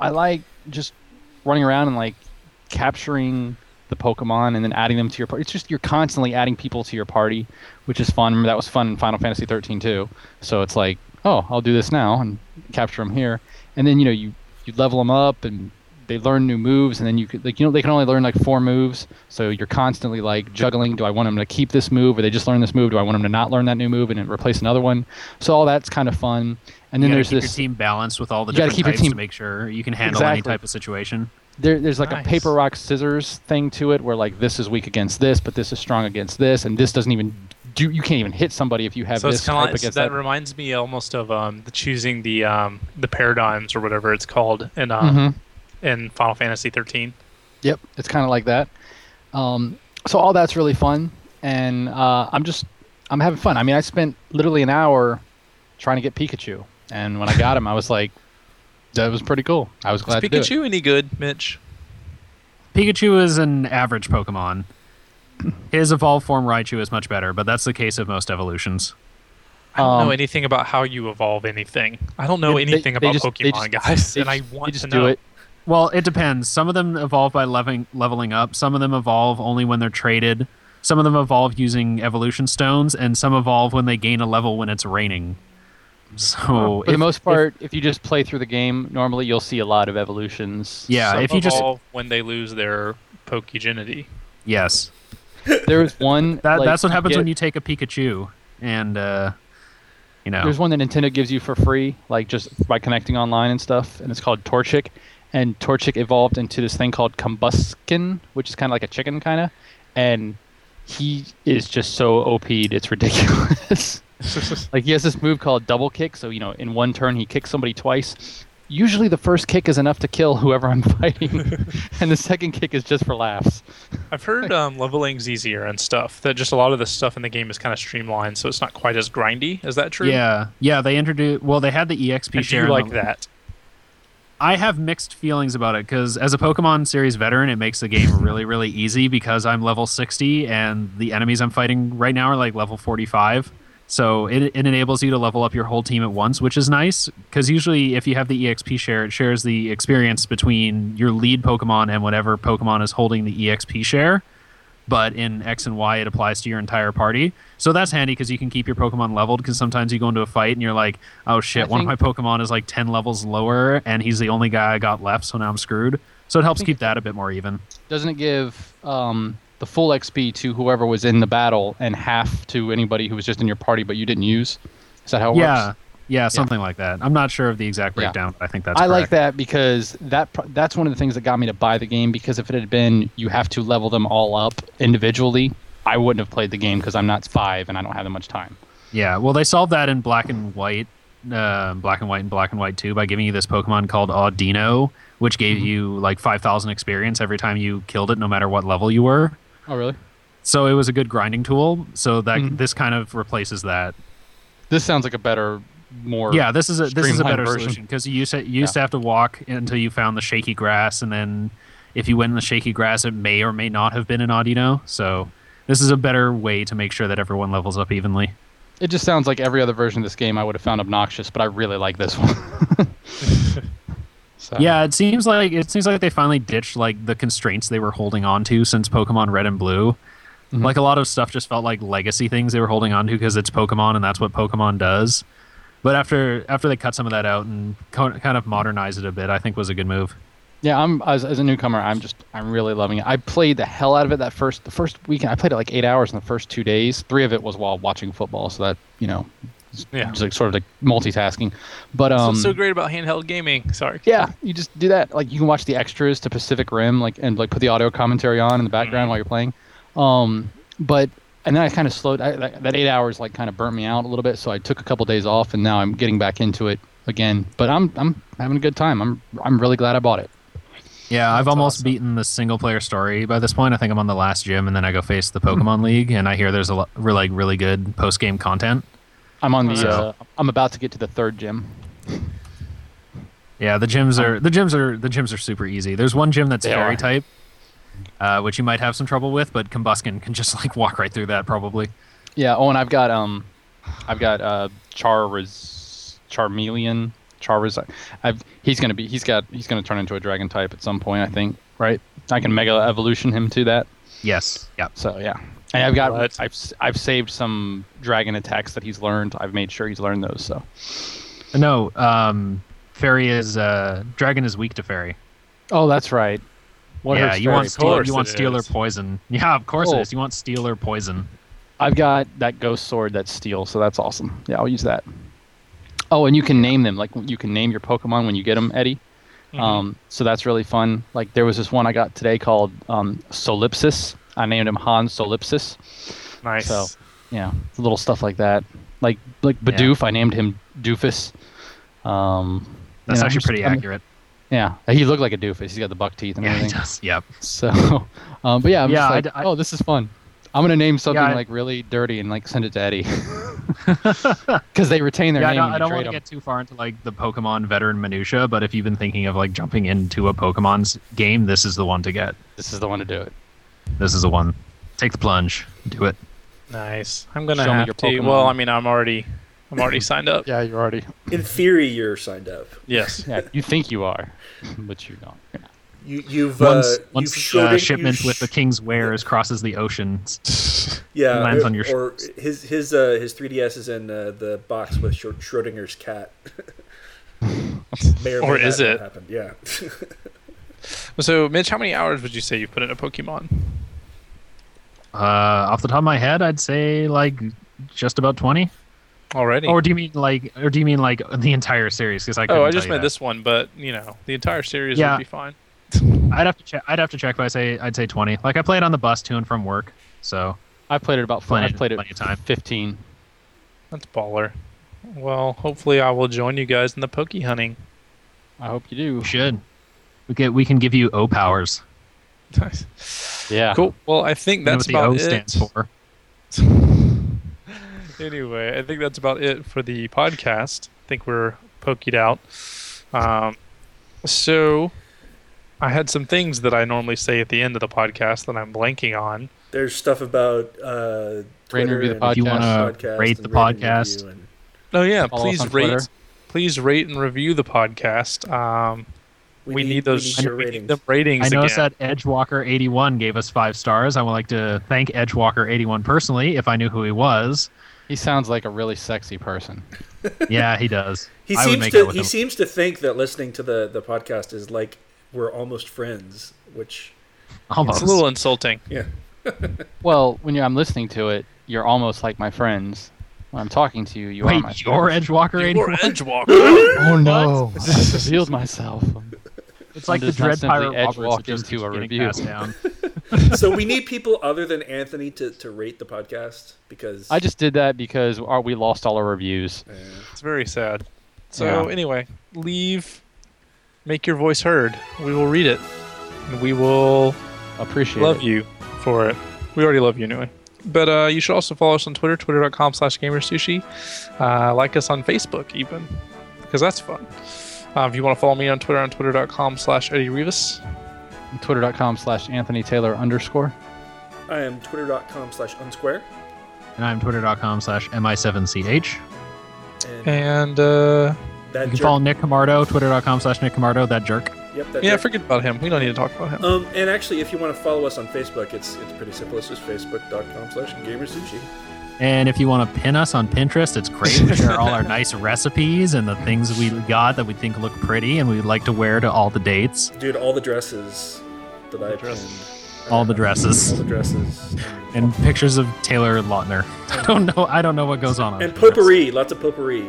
I like just running around and like capturing the Pokemon and then adding them to your party. It's just you're constantly adding people to your party, which is fun. Remember, that was fun in Final Fantasy thirteen too. So it's like, oh, I'll do this now and capture them here, and then you know you, you level them up and they learn new moves, and then you could, like, you know, they can only learn like four moves, so you're constantly like juggling. Do I want them to keep this move, or they just learn this move? Do I want them to not learn that new move and then replace another one? So all that's kind of fun. And then you there's keep this your team balanced with all the different keep types your team, to make sure you can handle exactly. any type of situation. There, there's like nice. a paper rock scissors thing to it, where like this is weak against this, but this is strong against this, and this doesn't even do. You can't even hit somebody if you have so this type like, against so that. That reminds me almost of um the choosing the um the paradigms or whatever it's called, and um. Mm-hmm. In Final Fantasy thirteen. Yep, it's kind of like that. Um, so all that's really fun, and uh, I'm just I'm having fun. I mean, I spent literally an hour trying to get Pikachu, and when I got him, I was like, that was pretty cool. I was glad to do it. Is Pikachu any good, Mitch? Pikachu is an average Pokemon. His evolved form Raichu is much better, but that's the case of most evolutions. I don't um, know anything about how you evolve anything. I don't know they, anything they, about they just, Pokemon, just, guys, and I want just to know. Do it. Well, it depends. Some of them evolve by leveling, leveling up. Some of them evolve only when they're traded. Some of them evolve using evolution stones, and some evolve when they gain a level when it's raining. So, uh, for if, the most part, if, if you just play through the game, normally you'll see a lot of evolutions. Yeah, some if you evolve just when they lose their Pokegenity. Yes, there is one. that, like, that's what happens get, when you take a Pikachu, and uh, you know, there's one that Nintendo gives you for free, like just by connecting online and stuff, and it's called Torchic. And Torchic evolved into this thing called Combusken, which is kind of like a chicken, kind of. And he is just so O P'd, it's ridiculous. Like, he has this move called double kick. So, you know, in one turn, he kicks somebody twice. Usually the first kick is enough to kill whoever I'm fighting. And the second kick is just for laughs. I've heard um, leveling's easier and stuff. That just a lot of the stuff in the game is kind of streamlined, so it's not quite as grindy. Is that true? Yeah. Yeah, they introduced... Well, they had the E X P and share. Do you like that? I have mixed feelings about it because as a Pokemon series veteran, it makes the game really, really easy because I'm level sixty and the enemies I'm fighting right now are like level forty-five. So it, it enables you to level up your whole team at once, which is nice because usually if you have the E X P share, it shares the experience between your lead Pokemon and whatever Pokemon is holding the E X P share. But in X and Y, it applies to your entire party. So that's handy because you can keep your Pokemon leveled because sometimes you go into a fight and you're like, oh shit, I one of my Pokemon is like ten levels lower and he's the only guy I got left, so now I'm screwed. So it helps keep that a bit more even. Doesn't it give um, the full X P to whoever was in the battle and half to anybody who was just in your party but you didn't use? Is that how it yeah. works? Yeah, something yeah. like that. I'm not sure of the exact breakdown, yeah. but I think that's I correct. Like that because that that's one of the things that got me to buy the game because if it had been you have to level them all up individually, I wouldn't have played the game because I'm not five and I don't have that much time. Yeah, well, they solved that in Black and White, uh, Black and White and Black and White two by giving you this Pokemon called Audino, which gave mm-hmm. you like five thousand experience every time you killed it, no matter what level you were. Oh, really? So it was a good grinding tool, so that mm-hmm. this kind of replaces that. This sounds like a better... More yeah, this is a this is a better version. Solution because you used to, you used yeah. to have to walk until you found the shaky grass, and then if you went in the shaky grass, it may or may not have been an Audino. So this is a better way to make sure that everyone levels up evenly. It just sounds like every other version of this game I would have found obnoxious, but I really like this one. So. Yeah, it seems like it seems like they finally ditched like the constraints they were holding on to since Pokemon Red and Blue. Mm-hmm. Like a lot of stuff just felt like legacy things they were holding on to because it's Pokemon and that's what Pokemon does. But after after they cut some of that out and co- kind of modernize it a bit, I think was a good move. Yeah, I'm as, as a newcomer, I'm just I'm really loving it. I played the hell out of it that first the first weekend. I played it like eight hours in the first two days. Three of it was while watching football, so that you know, yeah, just like sort of like multitasking. But um, so, so great about handheld gaming. Sorry. Yeah, you just do that. Like you can watch the extras to Pacific Rim, like and like put the audio commentary on in the background mm. while you're playing. Um, but. And then I kind of slowed. I, that eight hours like kind of burnt me out a little bit, so I took a couple days off, and now I'm getting back into it again. But I'm I'm having a good time. I'm I'm really glad I bought it. Yeah, I've That's almost awesome. beaten the single-player story by this point. I think I'm on the last gym, and then I go face the Pokemon League, and I hear there's a lot, really, really good post-game content. I'm on the. So, uh, I'm about to get to the third gym. Yeah, the gyms are the gyms are the gyms are super easy. There's one gym that's fairy type, uh, which you might have some trouble with, but Combusken can just like walk right through that probably. Yeah. Oh, and I've got um, I've got uh, Charres, Charmeleon. Charles, I've, he's gonna be, he's got, he's gonna turn into a dragon type at some point, I think, right? I can mega evolution him to that. Yes. Yeah. So yeah, and I've got, what? I've, I've saved some dragon attacks that he's learned. I've made sure he's learned those. So. No, um, fairy is uh, dragon is weak to fairy. Oh, that's right. What yeah, you fairy? want steel, you want steel or poison. Yeah, of course cool. it is. You want steel or poison. I've got that ghost sword that's steel, so that's awesome. Yeah, I'll use that. Oh, and you can name them. Like, you can name your Pokemon when you get them, Eddie. Mm-hmm. Um, so that's really fun. Like, there was this one I got today called um, Solipsis. I named him Han Solipsis. Nice. So, yeah, little stuff like that. Like, like Bidoof, yeah. I named him Doofus. Um, that's you know, actually pretty I'm, accurate. Yeah, he looked like a doofus. He's got the buck teeth and yeah, everything. He does. Yep. So, um, but yeah, I'm yeah, just like, I, I, oh, this is fun. I'm gonna name something yeah, I, like really dirty and like send it to Eddie. Because they retain their yeah, name. No, and I don't want to get too far into like the Pokemon veteran minutia, but if you've been thinking of like jumping into a Pokemon's game, this is the one to get. This is the one to do it. This is the one. Take the plunge. Do it. Nice. I'm gonna Show have to. Well, I mean, I'm already, I'm already signed up. Yeah, you're already. In theory, you're signed up. Yes. Yeah, you think you are, but you're not. You're not. You, you've once, uh, once you've uh, shipment you sh- with the King's wares crosses the ocean, yeah, and lands or, on your. Sh- or his his uh, his three D S is in uh, the box with Sch- Schrodinger's cat. or, or is it? Yeah. So, Mitch, how many hours would you say you put in a Pokemon? Uh, off the top of my head, I'd say like just about twenty. Already. Or do you mean like? Or do you mean like the entire series? Because I oh, I just meant that. This one, but you know, the entire series yeah. would be fine. I'd have to check. I'd have to check, but I say I'd say twenty. Like I played on the bus to and from work, so I played it about. Played, I played it time. fifteen. That's baller. Well, hopefully I will join you guys in the poke hunting. I hope you do. We should. We get. We can give you O powers. Nice. Yeah. Cool. Well, I think that's you know what about the O it. Stands for. Anyway, I think that's about it for the podcast. I think we're poked out. Um, so. I had some things that I normally say at the end of the podcast that I'm blanking on. There's stuff about uh, Twitter and the podcast. You want to rate the podcast? And... Oh, yeah. Please rate, please rate and review the podcast. Um, we, we need, need those we need ratings. Need the ratings I noticed again. That Edgewalker eighty-one gave us five stars. I would like to thank Edgewalker eighty-one personally if I knew who he was. He sounds like a really sexy person. Yeah, he does. He, seems to, he seems to think that listening to the, the podcast is like we're almost friends, which almost. It's a little insulting. Yeah. Well, when you're, I'm listening to it, you're almost like my friends. When I'm talking to you, you Wait, are my you're friends. Edgewalker eighty-one? You're Edgewalker. Oh, no. I revealed myself. It's like the Dread Pirate Edgewalk into a review. Down. So we need people other than Anthony to, to rate the podcast? Because I just did that because our, we lost all our reviews. Yeah. It's very sad. So yeah. Anyway, leave... Make your voice heard. We will read it. And we will appreciate love it. you for it. We already love you anyway. But uh, you should also follow us on Twitter, twitter.com slash GamerSushi. Uh, like us on Facebook, even, because that's fun. Uh, if you want to follow me on Twitter, on twitter.com slash Eddie Rivas. Twitter.com slash Anthony Taylor underscore. I am twitter.com slash unsquare. And I'm twitter.com slash M I seven C H. And... and uh, That you can jerk. Follow Nick Camardo, twitter.com slash Nick Camardo, that jerk. Yep, that yeah, jerk. Forget about him. We don't need to talk about him. Um, and actually, if you want to follow us on Facebook, it's it's pretty simple. It's just facebook.com slash GamerSushi. And if you want to pin us on Pinterest, it's great. We share all our nice recipes and the things we got that we think look pretty and we'd like to wear to all the dates. Dude, all the dresses that I dressed. All the dresses. All the dresses. And pictures of Taylor Lautner. I don't know, I don't know what goes on. And on potpourri. Pinterest. Lots of potpourri.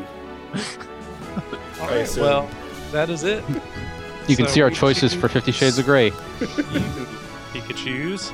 All right, so. Well, that is it. You can so see our choices choose. For Fifty Shades of Grey. You, you could choose